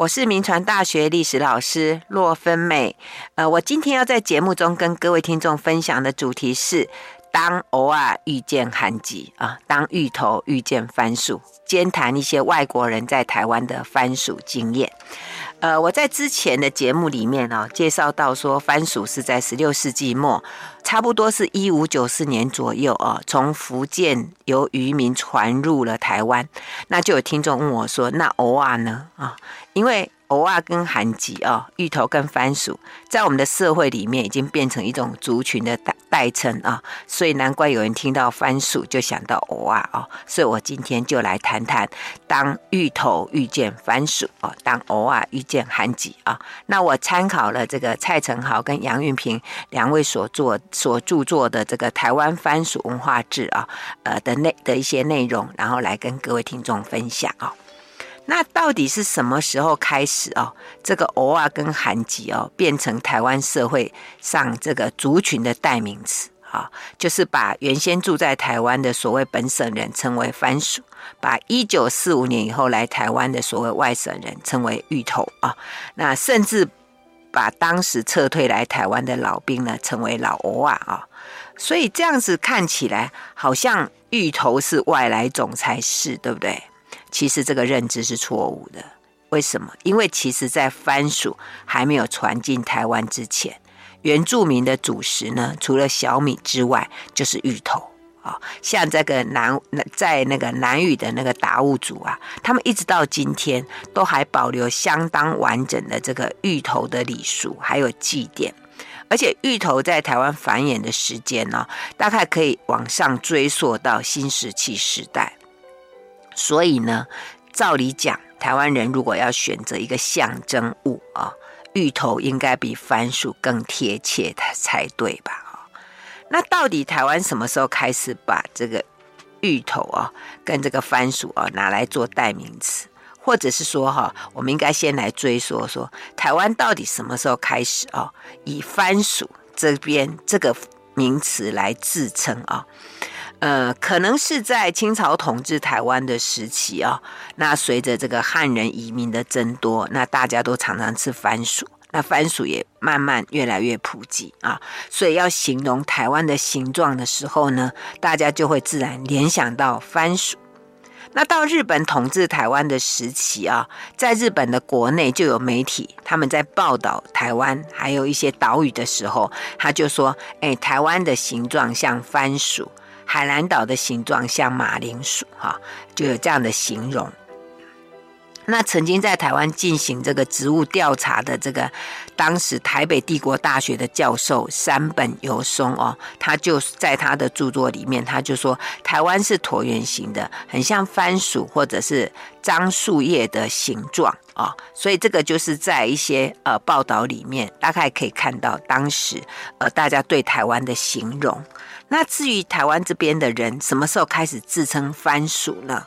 我是民传大学历史老师洛芬美。我今天要在节目中跟各位听众分享的主题是当偶尔遇见韩籍啊，当芋头遇见番薯，兼谈一些外国人在台湾的番薯经验。我在之前的节目里面介绍到说，番薯是在16世纪末，差不多是1594年左右从福建由渔民传入了台湾。那就有听众问我说，那偶尔呢因为偶尔跟韩籍芋头跟番薯在我们的社会里面已经变成一种族群的代称所以难怪有人听到番薯就想到偶尔所以我今天就来谈谈当芋头遇见番薯当偶尔遇见韩籍那我参考了这个蔡成豪跟杨运平两位所著作的这个台湾番薯文化志的一些内容，然后来跟各位听众分享那到底是什么时候开始这个偶尔跟韩籍变成台湾社会上这个族群的代名词就是把原先住在台湾的所谓本省人称为番薯，把1945年以后来台湾的所谓外省人称为芋头那甚至把当时撤退来台湾的老兵呢称为老偶尔所以这样子看起来好像芋头是外来种才是，对不对？其实这个认知是错误的。为什么？因为其实在番薯还没有传进台湾之前，原住民的主食呢，除了小米之外就是芋头像这个在那个南屿的那个达悟族他们一直到今天都还保留相当完整的这个芋头的礼俗还有祭典，而且芋头在台湾繁衍的时间大概可以往上追溯到新石器时代。所以呢，照理讲，台湾人如果要选择一个象征物芋头应该比番薯更贴切才对吧？那到底台湾什么时候开始把这个芋头跟这个番薯拿来做代名词？或者是说我们应该先来追溯说，台湾到底什么时候开始以番薯这边这个名词来自称可能是在清朝统治台湾的时期那随着这个汉人移民的增多，那大家都常常吃番薯，那番薯也慢慢越来越普及所以要形容台湾的形状的时候呢，大家就会自然联想到番薯。那到日本统治台湾的时期在日本的国内就有媒体，他们在报道台湾还有一些岛屿的时候，他就说台湾的形状像番薯，海南岛的形状像马铃薯就有这样的形容。那曾经在台湾进行这个植物调查的这个当时台北帝国大学的教授山本由松他就在他的著作里面，他就说台湾是椭圆形的，很像番薯或者是樟树叶的形状所以这个就是在一些报道里面大概可以看到当时大家对台湾的形容。那至于台湾这边的人什么时候开始自称番薯呢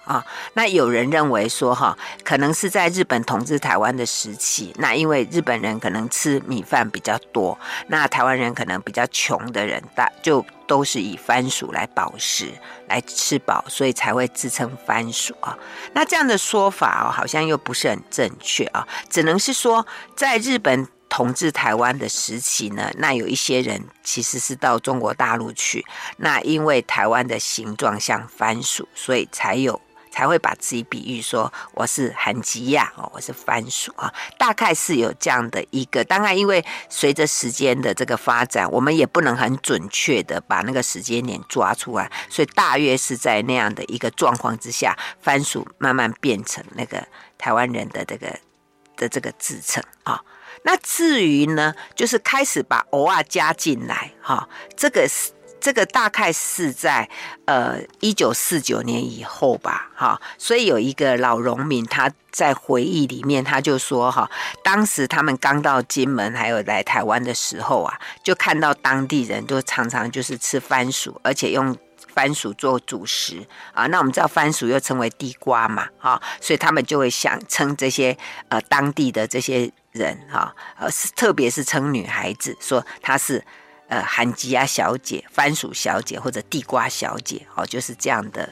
那有人认为说可能是在日本统治台湾的时期，那因为日本人可能吃米饭比较多，那台湾人可能比较穷的人就都是以番薯来饱食来吃饱，所以才会自称番薯那这样的说法好像又不是很正确只能是说在日本统治台湾的时期呢，那有一些人其实是到中国大陆去，那因为台湾的形状像番薯，所以才会把自己比喻说我是韩籍呀，我是番薯大概是有这样的一个。当然因为随着时间的这个发展，我们也不能很准确的把那个时间点抓出来，所以大约是在那样的一个状况之下，番薯慢慢变成那个台湾人的这个自称那至于呢，就是开始把偶尔加进来这个大概是在1949年以后吧所以有一个老农民，他在回忆里面他就说当时他们刚到金门还有来台湾的时候就看到当地人就常常就是吃番薯，而且用番薯做主食那我们知道番薯又称为地瓜嘛所以他们就会想称这些当地的这些人特别是称女孩子说她是韩吉亚小姐、番薯小姐或者地瓜小姐，哦，就是这样的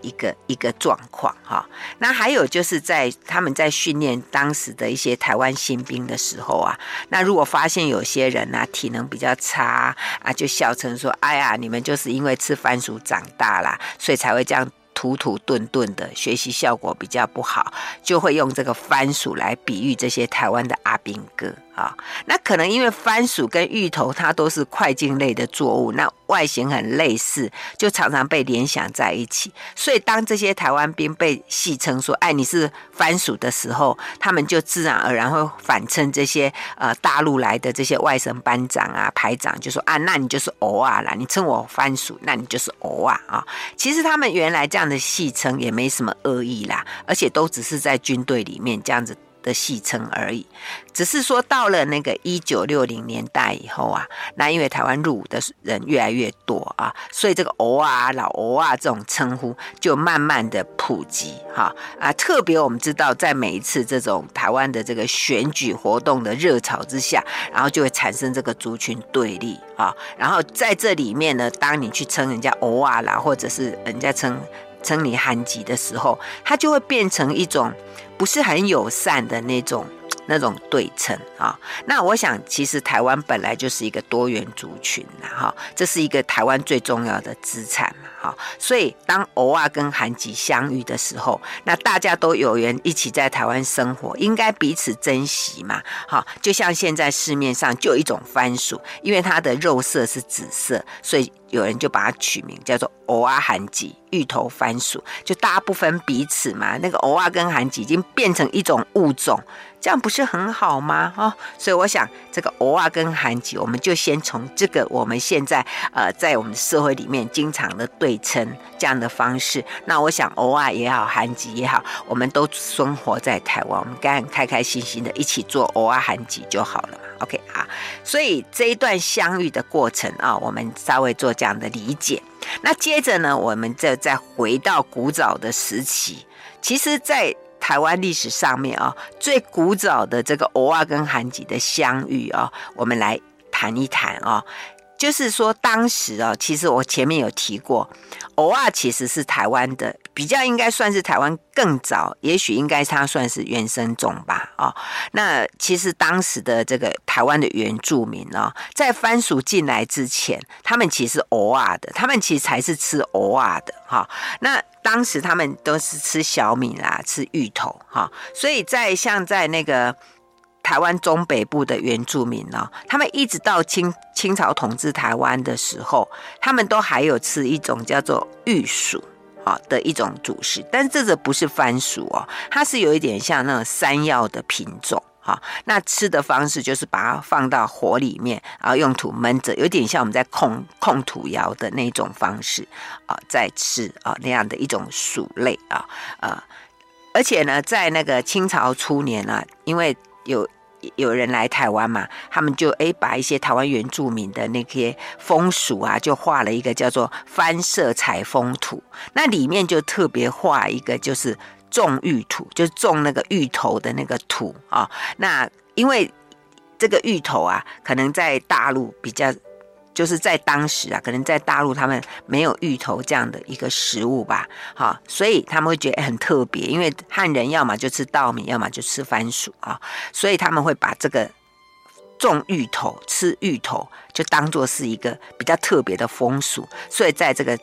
一个状况哈。那还有就是在他们在训练当时的一些台湾新兵的时候啊，那如果发现有些人啊体能比较差啊，就笑称说：“哎呀，你们就是因为吃番薯长大啦，所以才会这样。”土土顿顿的学习效果比较不好，就会用这个番薯来比喻这些台湾的阿兵哥啊。那可能因为番薯跟芋头它都是块茎类的作物，那外形很类似，就常常被联想在一起。所以当这些台湾兵被戏称说“哎，你是番薯”的时候，他们就自然而然会反称这些大陆来的这些外省班长啊、排长，就说：“啊，那你就是蚵啊啦，你称我番薯，那你就是蚵啊啊。”其实他们原来这样的戏称也没什么恶意啦，而且都只是在军队里面这样子的戏称而已。只是说到了那个1960年代以后啊，那因为台湾入伍的人越来越多啊，所以这个蚵啊、老蚵啊这种称呼就慢慢的普及哈啊。特别我们知道，在每一次这种台湾的这个选举活动的热潮之下，然后就会产生这个族群对立啊。然后在这里面呢，当你去称人家蚵啊啦，或者是人家称你韩籍的时候，它就会变成一种不是很友善的那种对称啊。那我想其实台湾本来就是一个多元族群啊，这是一个台湾最重要的资产啊。所以当蚵仔跟韩籍相遇的时候，那大家都有缘一起在台湾生活，应该彼此珍惜嘛。好，就像现在市面上就有一种番薯，因为它的肉色是紫色，所以有人就把它取名叫做蚵仔韩籍、芋头番薯，就大家不分彼此嘛。那个蚵仔跟韩籍已经变成一种物种，这样不是很好吗？哦，所以我想这个蚵仔跟韩籍，我们就先从这个我们现在在我们社会里面经常的对称这样的方式。那我想蚵仔也好，韩籍也好，我们都生活在台湾，我们该很开开心心的一起做蚵仔韩籍就好了嘛。OK 啊，所以这一段相遇的过程啊，我们稍微做这样的理解。那接着呢，我们就再回到古早的时期。其实在台湾历史上面啊，最古早的这个蚵仔跟韩籍的相遇啊，我们来谈一谈啊。就是说当时啊，其实我前面有提过，蚵仔其实是台湾的比较，应该算是台湾更早，也许应该它算是原生种吧啊。那其实当时的这个台湾的原住民啊，在番薯进来之前，他们其实是蚵仔的，他们其实才是吃蚵仔的哈。那当时他们都是吃小米啦，吃芋头哈，所以像在那个台湾中北部的原住民呢，他们一直到清朝统治台湾的时候，他们都还有吃一种叫做玉薯的一种主食，但这个不是番薯哦，它是有一点像那种山药的品种。好，那吃的方式就是把它放到火里面，然后用土焖着，有点像我们在控土窑的那种方式啊，在吃啊那样的一种薯类啊。而且呢，在那个清朝初年啊，因为有人来台湾嘛，他们就把一些台湾原住民的那些风俗啊，就画了一个叫做番社采风图，那里面就特别画一个就是种芋土，就是种那个芋头的那个土啊。那因为这个芋头啊，可能在大陆比较，就是在当时啊，可能在大陆他们没有芋头这样的一个食物吧，好，所以他们会觉得很特别，因为汉人要么就吃稻米，要么就吃番薯啊，所以他们会把这个种芋头、吃芋头就当作是一个比较特别的风俗，所以在这个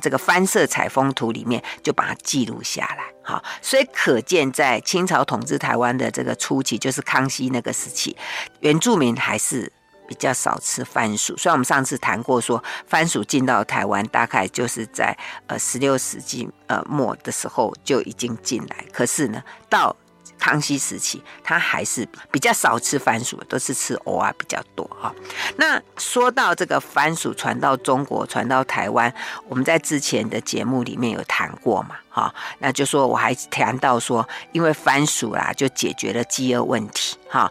这个番社采风图里面就把它记录下来。好，所以可见在清朝统治台湾的这个初期，就是康熙那个时期，原住民还是比较少吃番薯。虽然我们上次谈过说番薯进到台湾大概就是在16世纪末的时候就已经进来，可是呢到康熙时期他还是比较少吃番薯，都是吃蚵仔比较多啊。那说到这个番薯传到中国、传到台湾，我们在之前的节目里面有谈过嘛啊，那就说我还谈到说，因为番薯啦就解决了饥饿问题哈。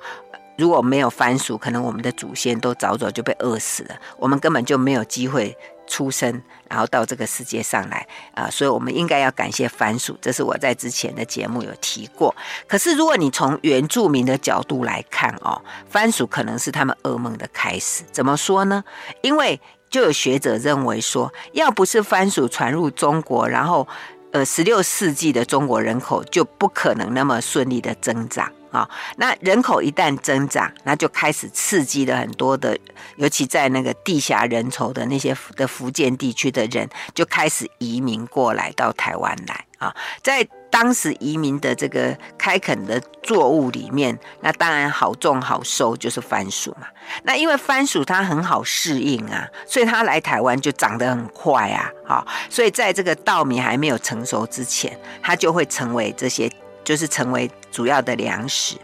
如果没有番薯，可能我们的祖先都早早就被饿死了，我们根本就没有机会出生然后到这个世界上来所以我们应该要感谢番薯，这是我在之前的节目有提过。可是如果你从原住民的角度来看番薯可能是他们噩梦的开始。怎么说呢？因为就有学者认为说，要不是番薯传入中国，然后16世纪的中国人口就不可能那么顺利的增长。那人口一旦增长，那就开始刺激了很多的，尤其在那个地狭人稠的那些的福建地区的人就开始移民过来到台湾来在当时移民的这个开垦的作物里面，那当然好种好收就是番薯嘛。那因为番薯它很好适应啊，所以它来台湾就长得很快啊所以在这个稻米还没有成熟之前，它就会成为这些就是成为主要的粮食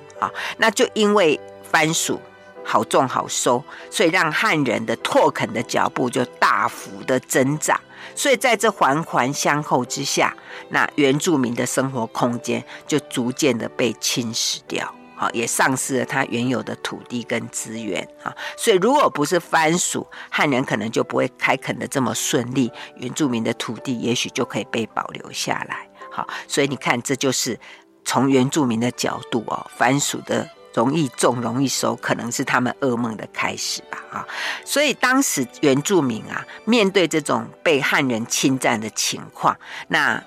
那就因为番薯好种好收，所以让汉人的拓垦的脚步就大幅的增长。所以在这环环相扣之下，那原住民的生活空间就逐渐的被侵蚀掉，也丧失了他原有的土地跟资源。所以如果不是番薯，汉人可能就不会开垦的这么顺利，原住民的土地也许就可以被保留下来。所以你看，这就是从原住民的角度番薯的容易种容易收可能是他们噩梦的开始吧。所以当时原住民面对这种被汉人侵占的情况，那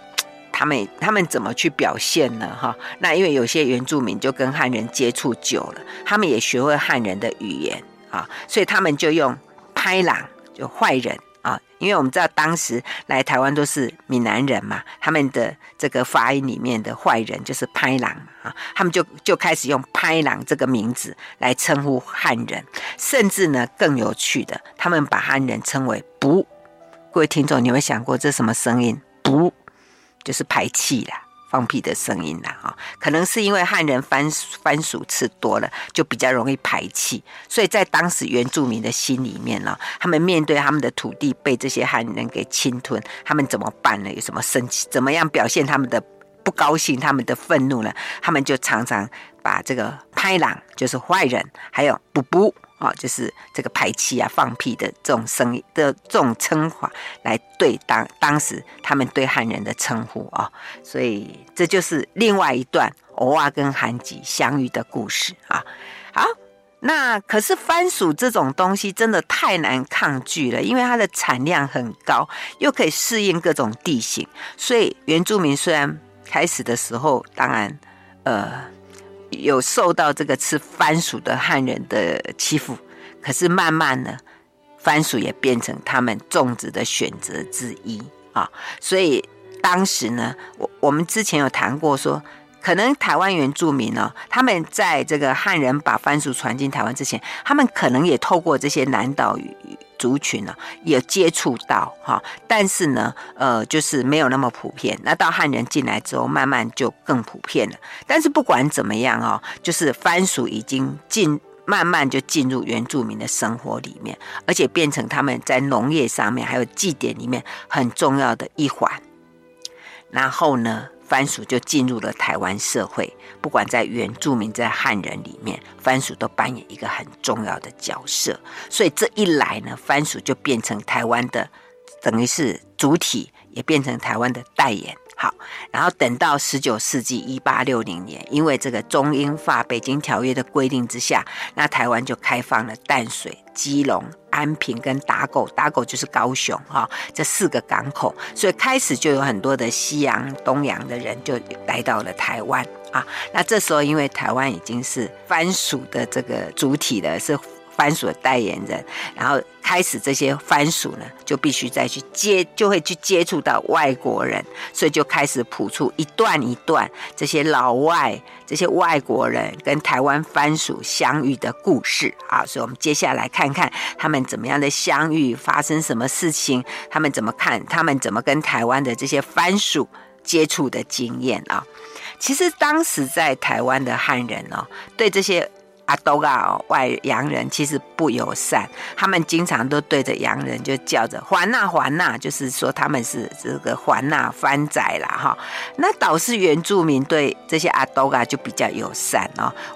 他们怎么去表现呢？那因为有些原住民就跟汉人接触久了，他们也学会汉人的语言所以他们就用拍狼就坏人因为我们知道当时来台湾都是闽南人嘛，他们的这个发音里面的坏人就是拍狼他们就开始用拍狼这个名字来称呼汉人，甚至呢更有趣的，他们把汉人称为不。各位听众，你有没有想过这什么声音？不，就是排气啦，放屁的声音啦可能是因为汉人番薯吃多了就比较容易排气，所以在当时原住民的心里面他们面对他们的土地被这些汉人给侵吞，他们怎么办呢？有什么生气？怎么样表现他们的不高兴、他们的愤怒呢？他们就常常把这个拍狼就是坏人，还有补补就是这个排气放屁的这种声音的这种称法来对当时他们对汉人的称呼所以这就是另外一段偶尔跟韩籍相遇的故事好，那可是番薯这种东西真的太难抗拒了，因为它的产量很高，又可以适应各种地形，所以原住民虽然开始的时候当然有受到这个吃番薯的汉人的欺负，可是慢慢呢，番薯也变成他们种植的选择之一所以当时呢，我们之前有谈过说，可能台湾原住民他们在这个汉人把番薯传进台湾之前，他们可能也透过这些南岛族群也接触到但是呢就是没有那么普遍。那到汉人进来之后慢慢就更普遍了，但是不管怎么样就是番薯已经慢慢就进入原住民的生活里面，而且变成他们在农业上面还有祭典里面很重要的一环。然后呢，番薯就进入了台湾社会，不管在原住民在汉人里面，番薯都扮演一个很重要的角色。所以这一来呢，番薯就变成台湾的等于是主体，也变成台湾的代言。好，然后等到19世纪1860年，因为这个中英法北京条约的规定之下，那台湾就开放了淡水、基隆、安平跟打狗就是高雄这四个港口，所以开始就有很多的西洋、东洋的人就来到了台湾那这时候因为台湾已经是番薯的这个主体了，是番薯的代言人，然后开始这些番薯呢就必须再就会去接触到外国人，所以就开始谱出一段一段这些老外、这些外国人跟台湾番薯相遇的故事所以我们接下来看看他们怎么样的相遇，发生什么事情，他们怎么跟台湾的这些番薯接触的经验其实当时在台湾的汉人对这些阿斗外洋人其实不友善，他们经常都对着洋人就叫着还呐还呐，就是说他们是这个还呐番仔啦那倒是原住民对这些阿斗就比较友善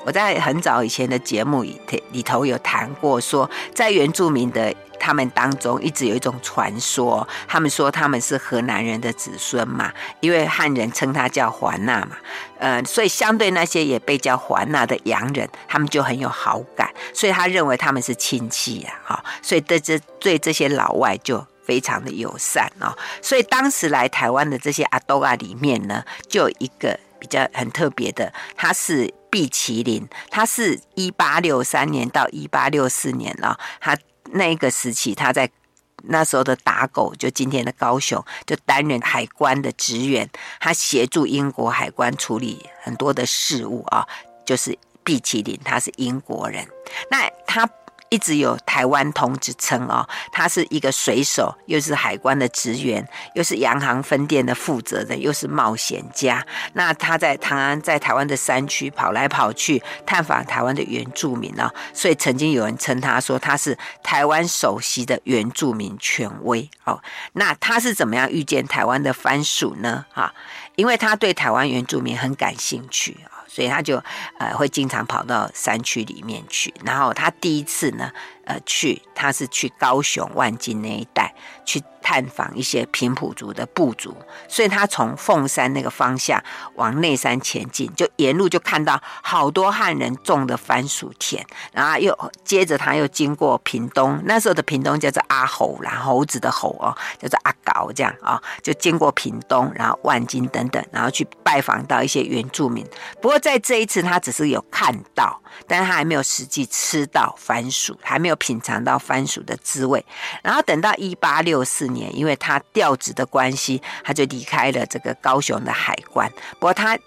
我在很早以前的节目里头有谈过说，在原住民的他们当中一直有一种传说，他们说他们是荷兰人的子孙嘛，因为汉人称他叫环纳嘛，所以相对那些也被叫环纳的洋人，他们就很有好感，所以他认为他们是亲戚啊，所以对这些老外就非常的友善哦。所以当时来台湾的这些阿斗啊里面呢，就有一个比较很特别的，他是毕麒麟，他是1863年到1864年哦，他那个时期他在那时候的打狗，就今天的高雄，就担任海关的职员，他协助英国海关处理很多的事务啊，就是毕麒麟，他是英国人，那他一直有台湾通之称哦，他是一个水手，又是海关的职员，又是洋行分店的负责人，又是冒险家。那他在台湾的山区跑来跑去，探访台湾的原住民哦，所以曾经有人称他说他是台湾首席的原住民权威哦。那他是怎么样遇见台湾的番薯呢？啊，因为他对台湾原住民很感兴趣啊，所以他就会经常跑到山区里面去，然后他第一次呢他是去高雄万金那一带去探访一些平埔族的部族，所以他从凤山那个方向往内山前进，就沿路就看到好多汉人种的番薯田，然后又接着他又经过屏东，那时候的屏东叫做阿猴啦，猴子的猴哦，叫做阿狗这样哦，就经过屏东，然后万金等等，然后去拜访到一些原住民。不过在这一次他只是有看到，但是他还没有实际吃到番薯，还没有品尝到番薯的滋味。然后等到1864年，因为他调职的关系，他就离开了这个高雄的海关。不过他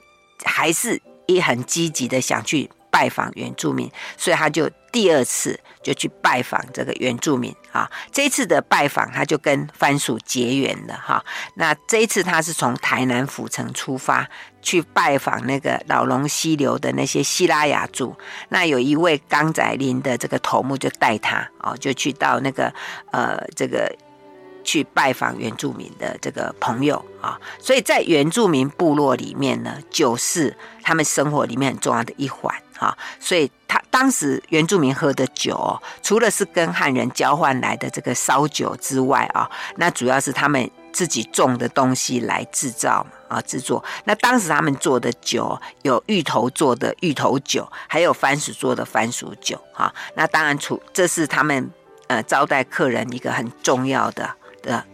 还是很积极的想去拜访原住民，所以他就第二次就去拜访这个原住民啊。这一次的拜访，他就跟番薯结缘了哈。那这一次他是从台南府城出发，去拜访那个老龙溪流的那些西拉雅族。那有一位刚仔林的这个头目就带他哦，就去到那个这个去拜访原住民的这个朋友啊。所以在原住民部落里面呢，酒是他们生活里面很重要的一环。所以他当时原住民喝的酒哦，除了是跟汉人交换来的这个烧酒之外哦，那主要是他们自己种的东西来制作。那当时他们做的酒有芋头做的芋头酒，还有番薯做的番薯酒啊。那当然这是他们招待客人一个很重要的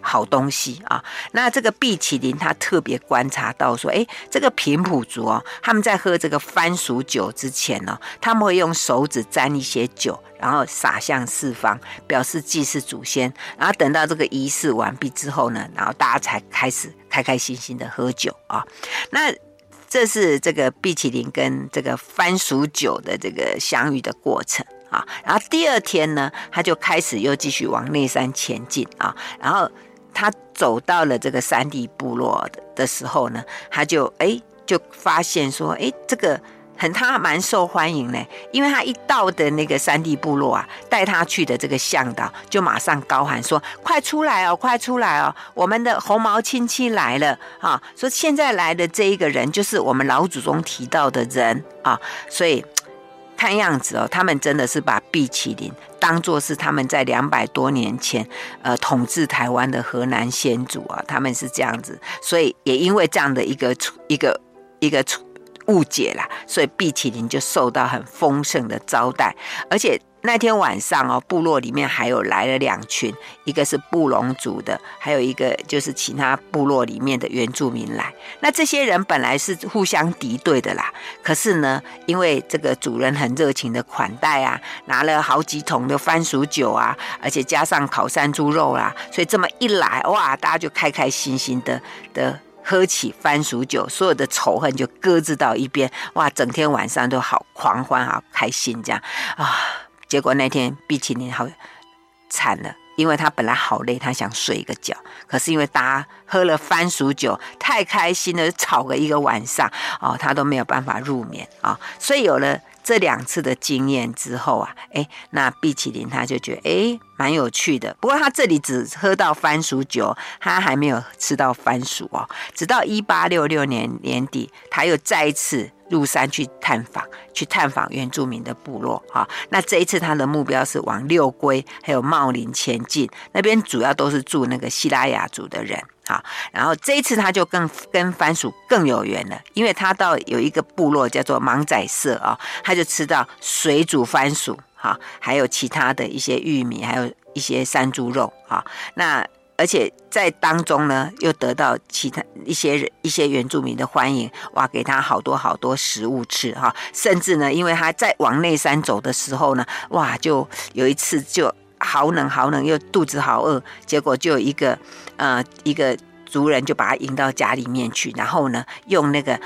好东西啊。那这个毕麒麟他特别观察到说，这个平埔族哦，他们在喝这个番薯酒之前呢，他们会用手指沾一些酒，然后洒向四方，表示祭祀祖先。然后等到这个仪式完毕之后呢，然后大家才开始开开心心的喝酒啊。那这是这个毕麒麟跟这个番薯酒的这个相遇的过程。然后第二天呢，他就开始又继续往内山前进啊。然后他走到了这个山地部落的时候呢，他就发现说，这个他蛮受欢迎嘞，因为他一到的那个山地部落啊，带他去的这个向导就马上高喊说：“快出来哦，快出来哦，我们的红毛亲戚来了啊！说现在来的这一个人就是我们老祖宗提到的人啊，所以。”看样子哦，他们真的是把毕麒麟当作是他们在200多年前统治台湾的荷兰先祖啊，他们是这样子，所以也因为这样的一个误解啦，所以毕麒麟就受到很丰盛的招待。而且那天晚上哦，部落里面还有来了2群，一个是布农族的，还有一个就是其他部落里面的原住民来。那这些人本来是互相敌对的啦，可是呢，因为这个主人很热情的款待啊，拿了好几桶的番薯酒啊，而且加上烤山猪肉啊，所以这么一来，哇，大家就开开心心的喝起番薯酒，所有的仇恨就搁置到一边。哇，整天晚上都好狂欢，好开心这样啊。结果那天毕麒麟好惨了，因为他本来好累，他想睡一个觉，可是因为大家喝了番薯酒太开心了，吵个一个晚上哦，他都没有办法入眠啊哦。所以有了这2次的经验之后啊，那毕麒麟他就觉得蛮有趣的。不过他这里只喝到番薯酒，他还没有吃到番薯哦。直到1866年年底，他又再一次入山去探访原住民的部落啊。那这一次他的目标是往六龟还有茂林前进，那边主要都是住那个西拉雅族的人啊。然后这一次他就跟番薯更有缘了，因为他到有一个部落叫做芒仔社啊，他就吃到水煮番薯。还有其他的一些玉米，还有一些山猪肉啊。那而且在当中呢，又得到其他一些原住民的欢迎，哇，给他好多好多食物吃啊。甚至呢，因为他在往内山走的时候呢，哇，就有一次就好冷，又肚子好饿，结果就有一个族人就把他引到家里面去，然后呢，用那个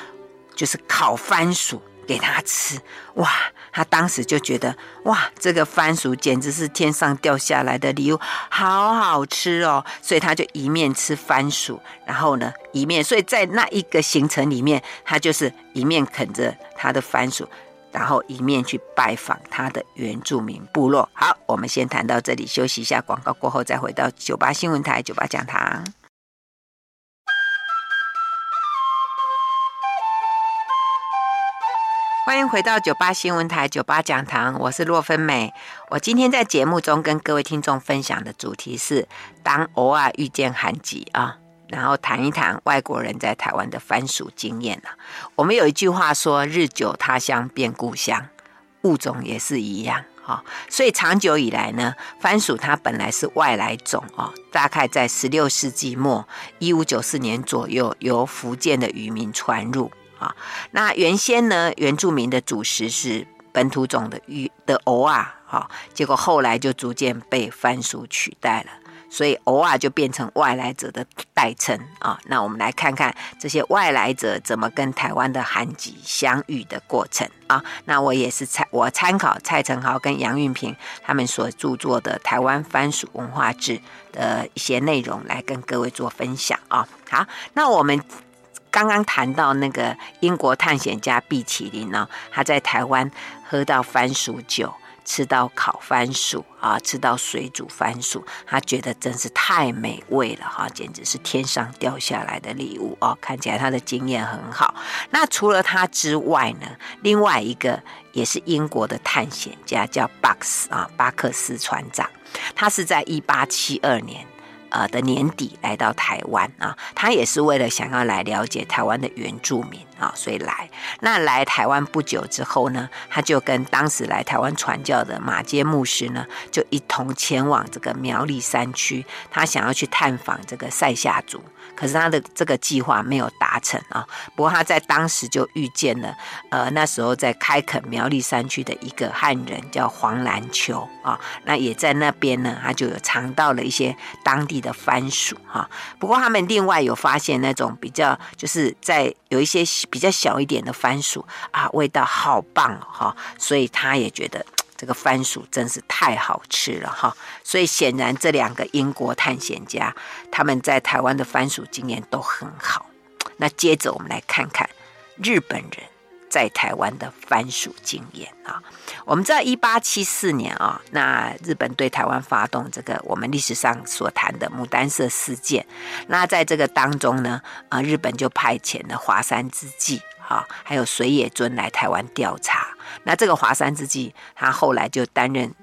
就是烤番薯给他吃，哇！他当时就觉得，哇，这个番薯简直是天上掉下来的礼物，好好吃哦！所以他就一面吃番薯，然后呢，所以在那一个行程里面，他就是一面啃着他的番薯，然后一面去拜访他的原住民部落。好，我们先谈到这里，休息一下，广告过后再回到98新闻台98讲堂。欢迎回到98新闻台98讲堂，我是洛芬美。我今天在节目中跟各位听众分享的主题是当偶尔遇见寒籍啊，然后谈一谈外国人在台湾的番薯经验啊。我们有一句话说，日久他乡变故乡，物种也是一样。所以长久以来呢，番薯它本来是外来种哦，大概在16世纪末1594年左右由福建的渔民传入。那原先呢，原住民的主食是本土种的蚵仔，结果后来就逐渐被番薯取代了，所以蚵仔就变成外来者的代称啊。那我们来看看这些外来者怎么跟台湾的寒籍相遇的过程啊。那我参考蔡成豪跟杨运平他们所著作的《台湾番薯文化志》的一些内容来跟各位做分享啊。好，那我们刚刚谈到那个英国探险家毕奇林呢，他在台湾喝到番薯酒，吃到烤番薯啊，吃到水煮番薯，他觉得真是太美味了哈，简直是天上掉下来的礼物哦。看起来他的经验很好。那除了他之外呢，另外一个也是英国的探险家叫巴克斯船长，他是在1872年。的年底来到台湾啊，他也是为了想要来了解台湾的原住民啊，所以来。那来台湾不久之后呢，他就跟当时来台湾传教的马偕牧师呢，就一同前往这个苗栗山区，他想要去探访这个塞夏族，可是他的这个计划没有达成啊。不过他在当时就遇见了，那时候在开垦苗栗山区的一个汉人叫黄兰秋啊，那也在那边呢，他就有尝到了一些当地的番薯啊。不过他们另外有发现那种比较就是在有一些比较小一点的番薯啊，味道好棒哈，所以他也觉得这个番薯真是太好吃了哈。所以显然这两个英国探险家他们在台湾的番薯经验都很好。那接着我们来看看日本人在台湾的番薯经验啊。我们知道1874年啊，那日本对台湾发动这个我们历史上所谈的牡丹社事件。那在这个当中呢，日本就派遣了华山之纪啊，还有水野尊来台湾调查。那这个华山之纪，他后来就担任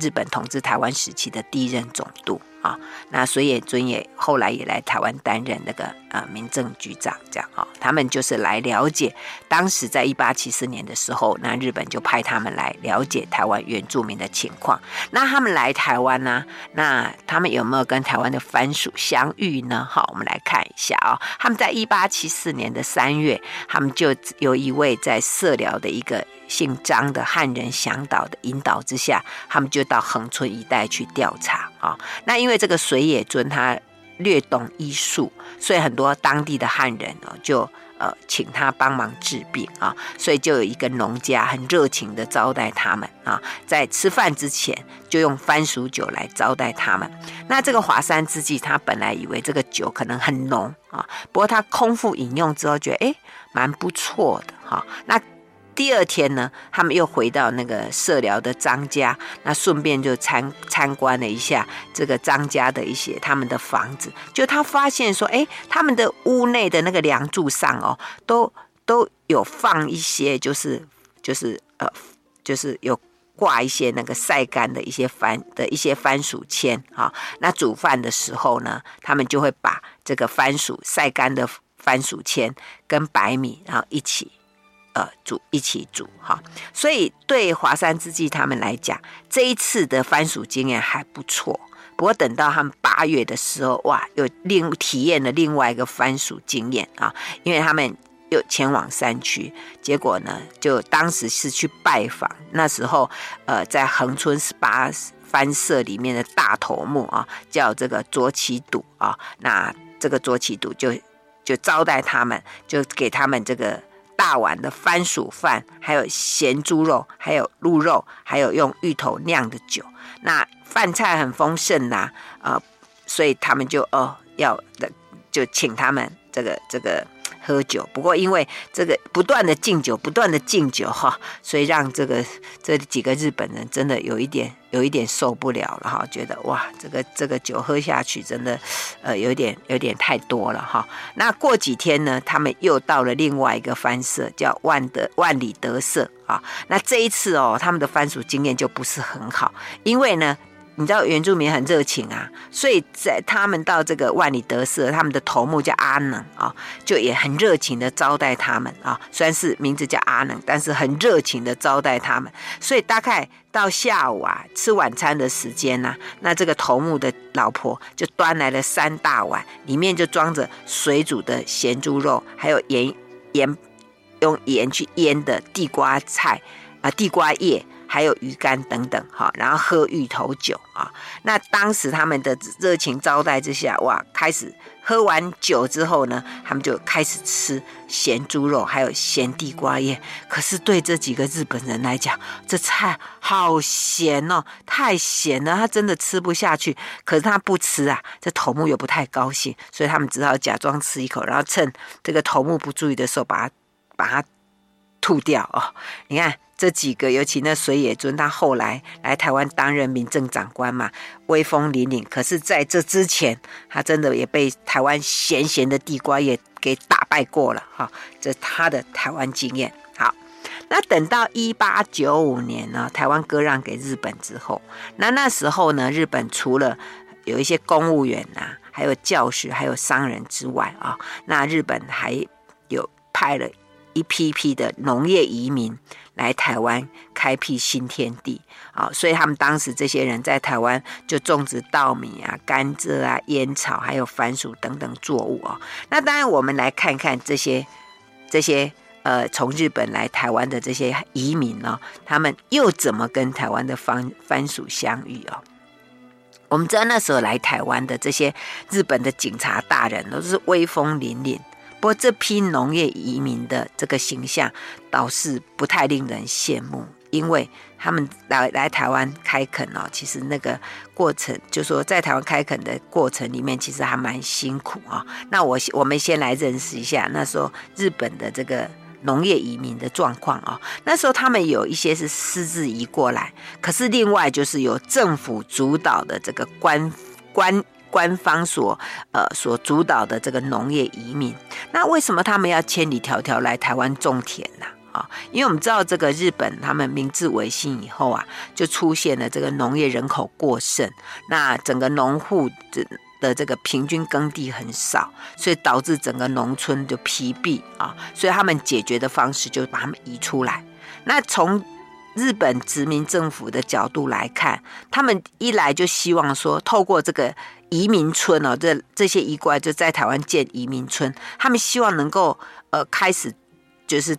日本统治台湾时期的第一任总督啊。那水野尊也后来也来台湾担任那个民政局长，这样啊。他们就是来了解当时在1874年的时候，那日本就派他们来了解台湾原住民的情况。那他们来台湾呢，那他们有没有跟台湾的番薯相遇呢？好，我们来看一下啊。他们在1874年的3月，他们就有一位在社寮的一个姓张的汉人向导的引导之下，他们就到恒春一带去调查啊。那因为这个水野尊他略懂医术，所以很多当地的汉人就请他帮忙治病啊。所以就有一个农家很热情的招待他们啊，在吃饭之前就用番薯酒来招待他们。那这个华山之纪，他本来以为这个酒可能很浓啊，不过他空腹饮用之后觉得蛮不错的啊。那第二天呢，他们又回到那个社寮的张家，那顺便就参观了一下这个张家的一些他们的房子，就他发现说，哎，他们的屋内的那个梁柱上哦，都有放一些就是有挂一些那个晒干的一些番薯签啊，那煮饭的时候呢，他们就会把这个番薯晒干的番薯签跟白米，然后一起煮哈。所以对华山之际他们来讲，这一次的番薯经验还不错。不过等到他们8月的时候，哇，又体验了另外一个番薯经验啊，因为他们又前往山区，结果呢，就当时是去拜访那时候在恒春18番社里面的大头目啊，叫这个卓启笃啊，那这个卓启笃就招待他们，就给他们这个大碗的番薯饭，还有咸猪肉，还有鹿肉，还有用芋头酿的酒，那饭菜很丰盛啦，所以他们就就请他们这个喝酒，不过因为这个不断的敬酒哈，所以让这几个日本人真的有一点受不了了哈，觉得哇，这个酒喝下去真的有点太多了哈。那过几天呢，他们又到了另外一个番社，叫万里德社啊。那这一次哦，他们的番薯经验就不是很好，因为呢，你知道原住民很热情啊，所以在他们到这个万里德社，他们的头目叫阿能啊，就也很热情的招待他们啊。虽然是名字叫阿能，但是很热情的招待他们。所以大概到下午啊，吃晚餐的时间啊，那这个头目的老婆就端来了3大碗，里面就装着水煮的咸猪肉，还有用盐去腌的地瓜叶。还有鱼干等等，然后喝芋头酒啊。那当时他们的热情招待之下，哇，开始喝完酒之后呢，他们就开始吃咸猪肉，还有咸地瓜叶。可是对这几个日本人来讲，这菜好咸哦，太咸了，他真的吃不下去。可是他不吃啊，这头目又不太高兴，所以他们只好假装吃一口，然后趁这个头目不注意的时候，把它吐掉哦。你看。这几个，尤其那水野尊，他后来来台湾担任民政长官嘛，威风凛凛。可是在这之前，他真的也被台湾咸的地瓜也给打败过了哈。这是他的台湾经验。好，那等到1895年呢，台湾割让给日本之后，那时候呢，日本除了有一些公务员啊，还有教师，还有商人之外啊，那日本还有派了一批的农业移民来台湾开辟新天地啊，所以他们当时这些人在台湾就种植稻米啊、甘蔗啊、烟草还有番薯等等作物啊。那当然，我们来看看这些从日本来台湾的这些移民呢，他们又怎么跟台湾的番薯相遇哦？我们知道那时候来台湾的这些日本的警察大人都是威风凛凛。不过这批农业移民的这个形象倒是不太令人羡慕，因为他们来台湾开垦哦，其实那个过程，就说在台湾开垦的过程里面，其实还蛮辛苦啊、哦。那我们先来认识一下那时候日本的这个农业移民的状况啊、哦。那时候他们有一些是私自移过来，可是另外就是由政府主导的这个官方所主导的这个农业移民，那为什么他们要千里迢迢来台湾种田呢？啊，因为我们知道这个日本他们明治维新以后啊，就出现了这个农业人口过剩，那整个农户的这个平均耕地很少，所以导致整个农村就疲弊啊，所以他们解决的方式就是把他们移出来。那从日本殖民政府的角度来看，他们一来就希望说，透过这个移民村哦，这些移过来就在台湾建移民村，他们希望能够开始就是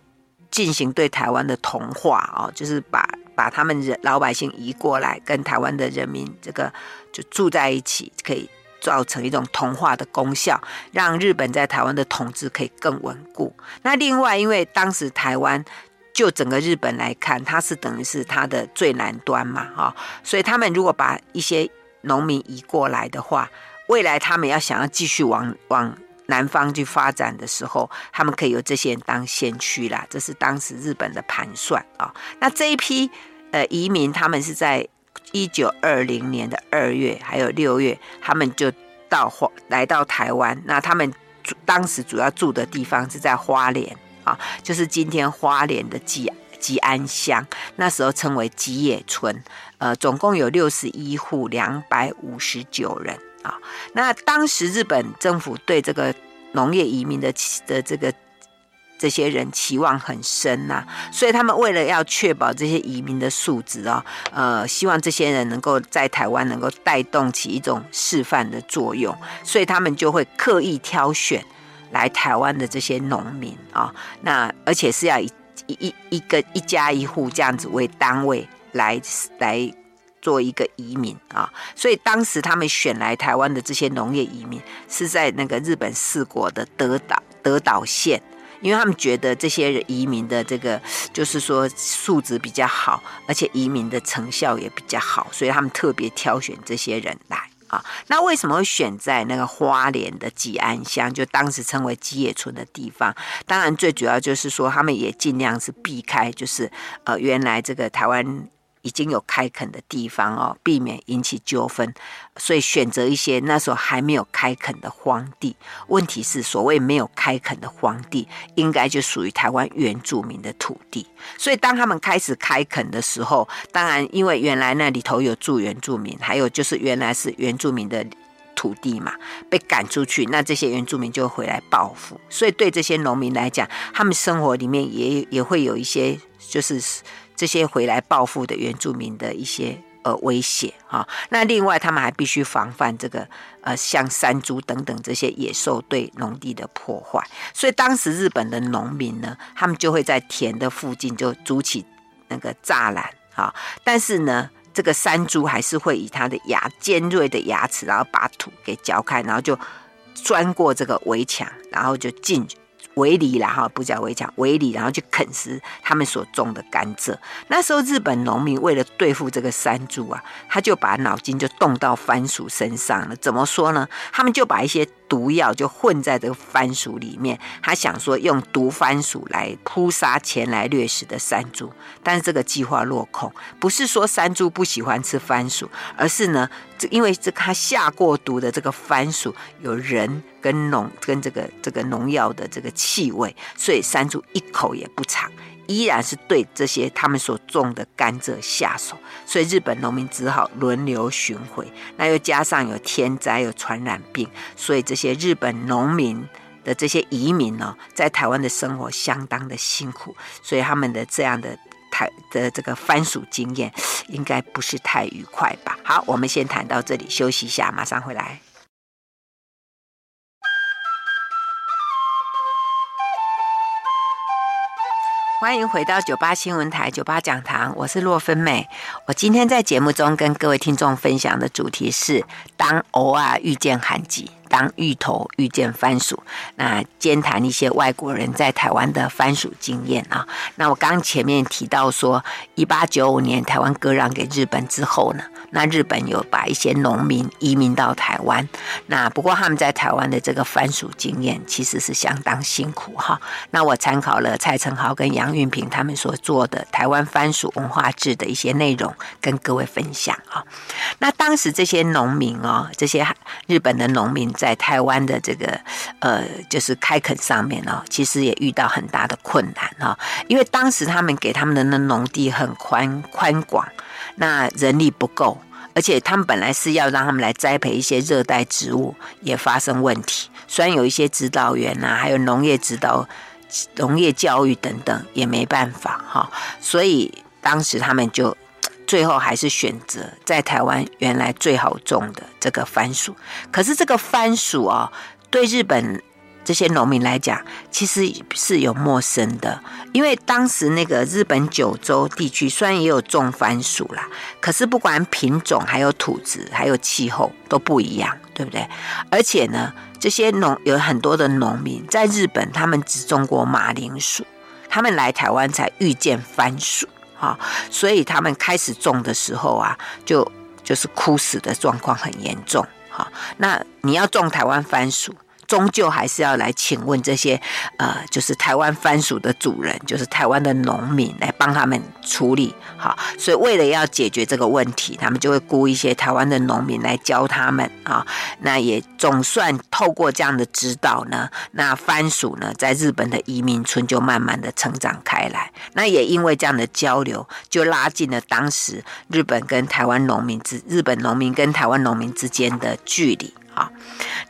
进行对台湾的同化哦，就是把他们老百姓移过来，跟台湾的人民这个就住在一起，可以造成一种同化的功效，让日本在台湾的统治可以更稳固。那另外，因为当时台湾就整个日本来看，它是等于是它的最南端嘛，哈、哦，所以他们如果把一些农民移过来的话，未来他们要想要继续往南方去发展的时候，他们可以有这些人当先驱啦，这是当时日本的盘算啊。那这一批移民，他们是在1920年的2月还有6月，他们就来到台湾。那他们当时主要住的地方是在花莲啊，就是今天花莲的吉安乡，那时候称为吉野村。总共有61户259人啊。那当时日本政府对这个农业移民的这些人期望很深啊，所以他们为了要确保这些移民的素质哦，希望这些人能够在台湾能够带动起一种示范的作用，所以他们就会刻意挑选来台湾的这些农民啊，那而且是要一家一户这样子为单位来做一个移民啊，所以当时他们选来台湾的这些农业移民是在那个日本四国的德岛县。因为他们觉得这些移民的这个就是说素质比较好，而且移民的成效也比较好，所以他们特别挑选这些人来啊。那为什么会选在那个花莲的吉安乡，就当时称为吉野村的地方？当然最主要就是说他们也尽量是避开就是原来这个台湾已经有开垦的地方哦，避免引起纠纷，所以选择一些那时候还没有开垦的荒地。问题是所谓没有开垦的荒地应该就属于台湾原住民的土地，所以当他们开始开垦的时候，当然因为原来那里头有住原住民，还有就是原来是原住民的土地嘛，被赶出去，那这些原住民就回来报复，所以对这些农民来讲，他们生活里面也会有一些就是这些回来报复的原住民的一些威胁啊。那另外他们还必须防范这个像山猪等等这些野兽对农地的破坏，所以当时日本的农民呢，他们就会在田的附近就筑起那个栅栏啊，但是呢这个山猪还是会以它的尖锐的牙齿，然后把土给嚼开，然后就钻过这个围墙，然后就进去围篱啦，不叫围墙，围篱，然后去啃食他们所种的甘蔗。那时候日本农民为了对付这个山猪啊，他就把脑筋就动到番薯身上了。怎么说呢？他们就把一些毒药就混在这个番薯里面，他想说用毒番薯来扑杀前来掠食的山猪，但是这个计划落空。不是说山猪不喜欢吃番薯，而是呢，因为他下过毒的这个番薯有人跟这个农药的这个气味，所以山猪一口也不尝，依然是对这些他们所种的甘蔗下手，所以日本农民只好轮流巡回。那又加上有天灾有传染病，所以这些日本农民的这些移民呢，在台湾的生活相当的辛苦，所以他们的这样的这个番薯经验应该不是太愉快吧。好，我们先谈到这里，休息一下，马上回来。欢迎回到98新闻台98讲堂，我是洛芬美。我今天在节目中跟各位听众分享的主题是当偶尔遇见寒极，当芋头遇见番薯，那兼谈一些外国人在台湾的番薯经验啊。那我刚前面提到说1895年台湾割让给日本之后呢，那日本有把一些农民移民到台湾，那不过他们在台湾的这个番薯经验其实是相当辛苦哈。那我参考了蔡成豪跟杨运平他们所做的台湾番薯文化志的一些内容跟各位分享啊。那当时这些农民哦，这些日本的农民在台湾的这个就是开垦上面哦，其实也遇到很大的困难哦，因为当时他们给他们的那农地很宽广，那人力不够，而且他们本来是要让他们来栽培一些热带植物，也发生问题。虽然有一些指导员啊，还有农业教育等等，也没办法哈。所以当时他们就最后还是选择在台湾原来最好种的这个番薯。可是这个番薯哦，对日本这些农民来讲其实是有陌生的，因为当时那个日本九州地区虽然也有种番薯啦，可是不管品种还有土质还有气候都不一样，对不对？而且呢，这些有很多的农民在日本他们只种过马铃薯，他们来台湾才遇见番薯啊，所以他们开始种的时候啊，就是枯死的状况很严重啊。那你要种台湾番薯终究还是要来请问这些就是台湾番薯的主人，就是台湾的农民，来帮他们处理好。所以为了要解决这个问题，他们就会雇一些台湾的农民来教他们啊。那也总算透过这样的指导呢，那番薯呢在日本的移民村就慢慢的成长开来。那也因为这样的交流，就拉近了当时日本农民跟台湾农民之间的距离。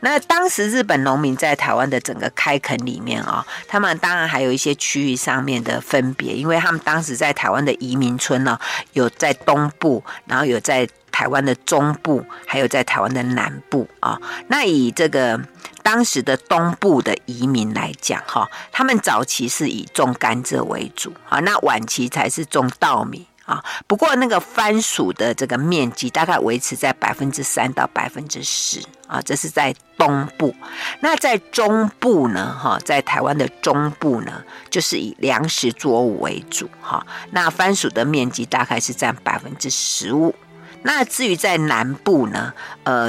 那当时日本农民在台湾的整个开垦里面他们当然还有一些区域上面的分别，因为他们当时在台湾的移民村呢，有在东部，然后有在台湾的中部，还有在台湾的南部那以这个当时的东部的移民来讲他们早期是以种甘蔗为主，那晚期才是种稻米。不过那个番薯的这个面积大概维持在 3% 到 10%， 这是在东部。那在中部呢，在台湾的中部呢，就是以粮食作物为主，那番薯的面积大概是占 15%。那至于在南部呢，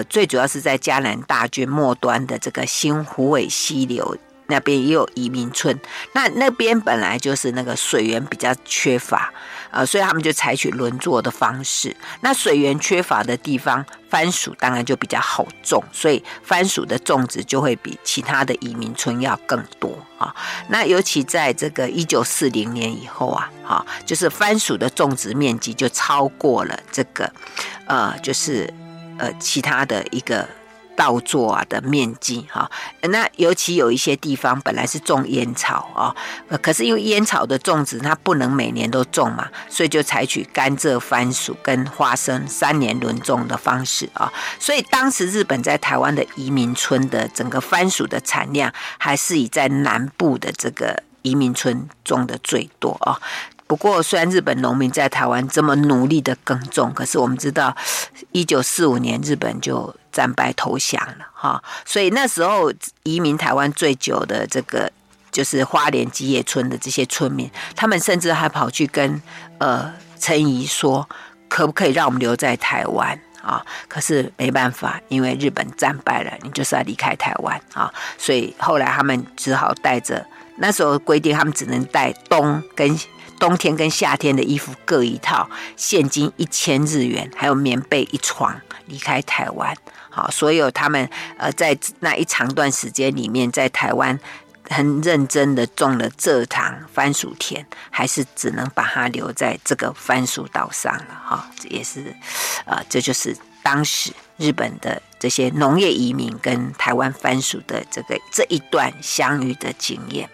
最主要是在嘉南大郡末端的这个新虎尾溪流那边也有移民村，那边本来就是那个水源比较缺乏，所以他们就采取轮作的方式。那水源缺乏的地方，番薯当然就比较好种，所以番薯的种植就会比其他的移民村要更多。那尤其在这个1940年以后，就是番薯的种植面积就超过了这个其他的一个稻作的面积。那尤其有一些地方本来是种烟草可是因为烟草的种植它不能每年都种嘛，所以就采取甘蔗、番薯跟花生3年轮种的方式所以当时日本在台湾的移民村的整个番薯的产量还是以在南部的这个移民村种的最多不过虽然日本农民在台湾这么努力的耕种，可是我们知道1945年日本就战败投降了所以那时候移民台湾最久的这个就是花莲吉野村的这些村民，他们甚至还跑去跟陈仪说可不可以让我们留在台湾可是没办法，因为日本战败了，你就是要离开台湾所以后来他们只好带着，那时候规定他们只能带冬天跟夏天的衣服各一套，现金1000日元，还有棉被1床，离开台湾。好，所有他们在那一长段时间里面，在台湾很认真的种了蔗糖、番薯田，还是只能把它留在这个番薯岛上了。这也是这就是当时日本的这些农业移民跟台湾番薯的这一段相遇的经验。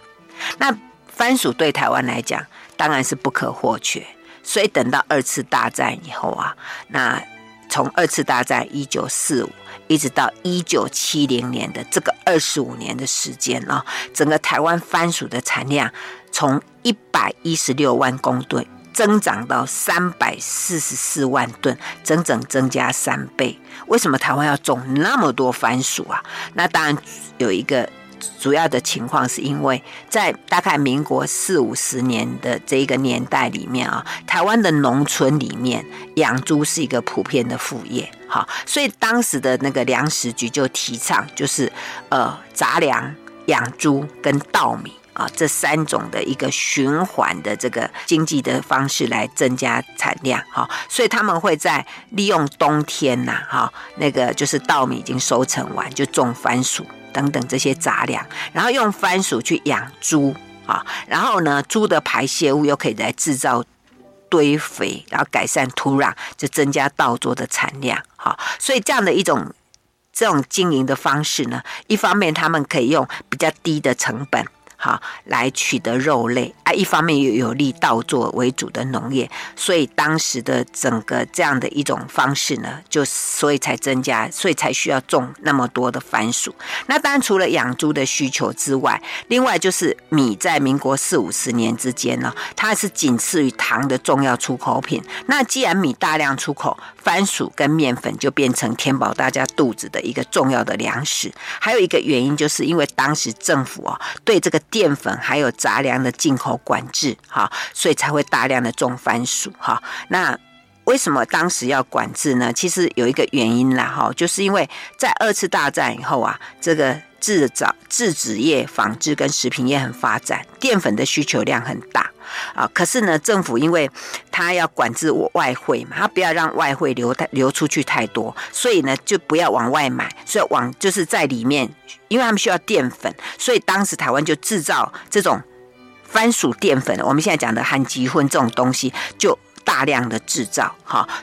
那番薯对台湾来讲，当然是不可或缺，所以等到2次大战以后那从2次大战1945一直到1970年的这个25年的时间整个台湾番薯的产量从116万公吨增长到344万吨，整整增加3倍。为什么台湾要种那么多番薯那当然有一个主要的情况，是因为在大概民国40-50年的这一个年代里面台湾的农村里面养猪是一个普遍的副业所以当时的那个粮食局就提倡，就是杂粮、养猪跟稻米这3种的一个循环的这个经济的方式来增加产量所以他们会在利用冬天那个就是稻米已经收成完，就种番薯等等这些杂粮，然后用番薯去养猪然后呢，猪的排泄物又可以来制造堆肥，然后改善土壤，就增加稻作的产量所以这种经营的方式呢，一方面他们可以用比较低的成本来取得肉类一方面又有利稻作为主的农业，所以当时的整个这样的一种方式呢，所以才需要种那么多的番薯。那当然除了养猪的需求之外，另外就是米在民国40-50年之间呢，它是仅次于糖的重要出口品。那既然米大量出口，番薯跟面粉就变成填饱大家肚子的一个重要的粮食。还有一个原因，就是因为当时政府对这个淀粉还有杂粮的进口管制所以才会大量的种番薯那为什么当时要管制呢？其实有一个原因啦就是因为在2次大战以后这个制纸业、纺织跟食品业很发展，淀粉的需求量很大啊。可是呢，政府因为他要管制外汇嘛，他不要让外汇流出去太多，所以呢就不要往外买，所以就是在里面，因为他们需要淀粉，所以当时台湾就制造这种番薯淀粉，我们现在讲的含基酚这种东西就大量的制造，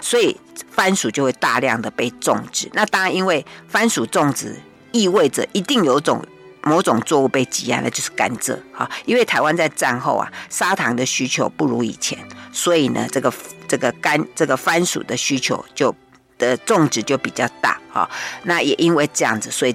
所以番薯就会大量的被种植。那当然因为番薯种植意味着一定有某种作物被挤压，那就是甘蔗。因为台湾在战后啊，砂糖的需求不如以前，所以呢这个番薯的需求就的种植就比较大。那也因为这样子，所以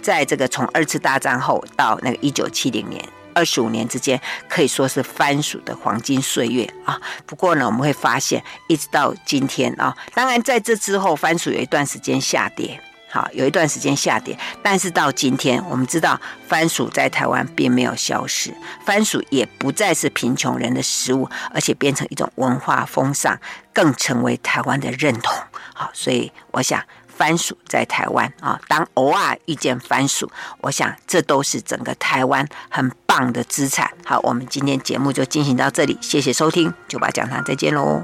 在这个从二次大战后到那个1970年25年之间，可以说是番薯的黄金岁月啊。不过呢，我们会发现一直到今天啊，当然在这之后番薯有一段时间下跌，好，有一段时间下跌，但是到今天我们知道番薯在台湾并没有消失，番薯也不再是贫穷人的食物，而且变成一种文化风尚，更成为台湾的认同。好，所以我想番薯在台湾啊，当偶尔遇见番薯，我想这都是整个台湾很棒的资产。好，我们今天节目就进行到这里，谢谢收听，9把讲堂，再见喽。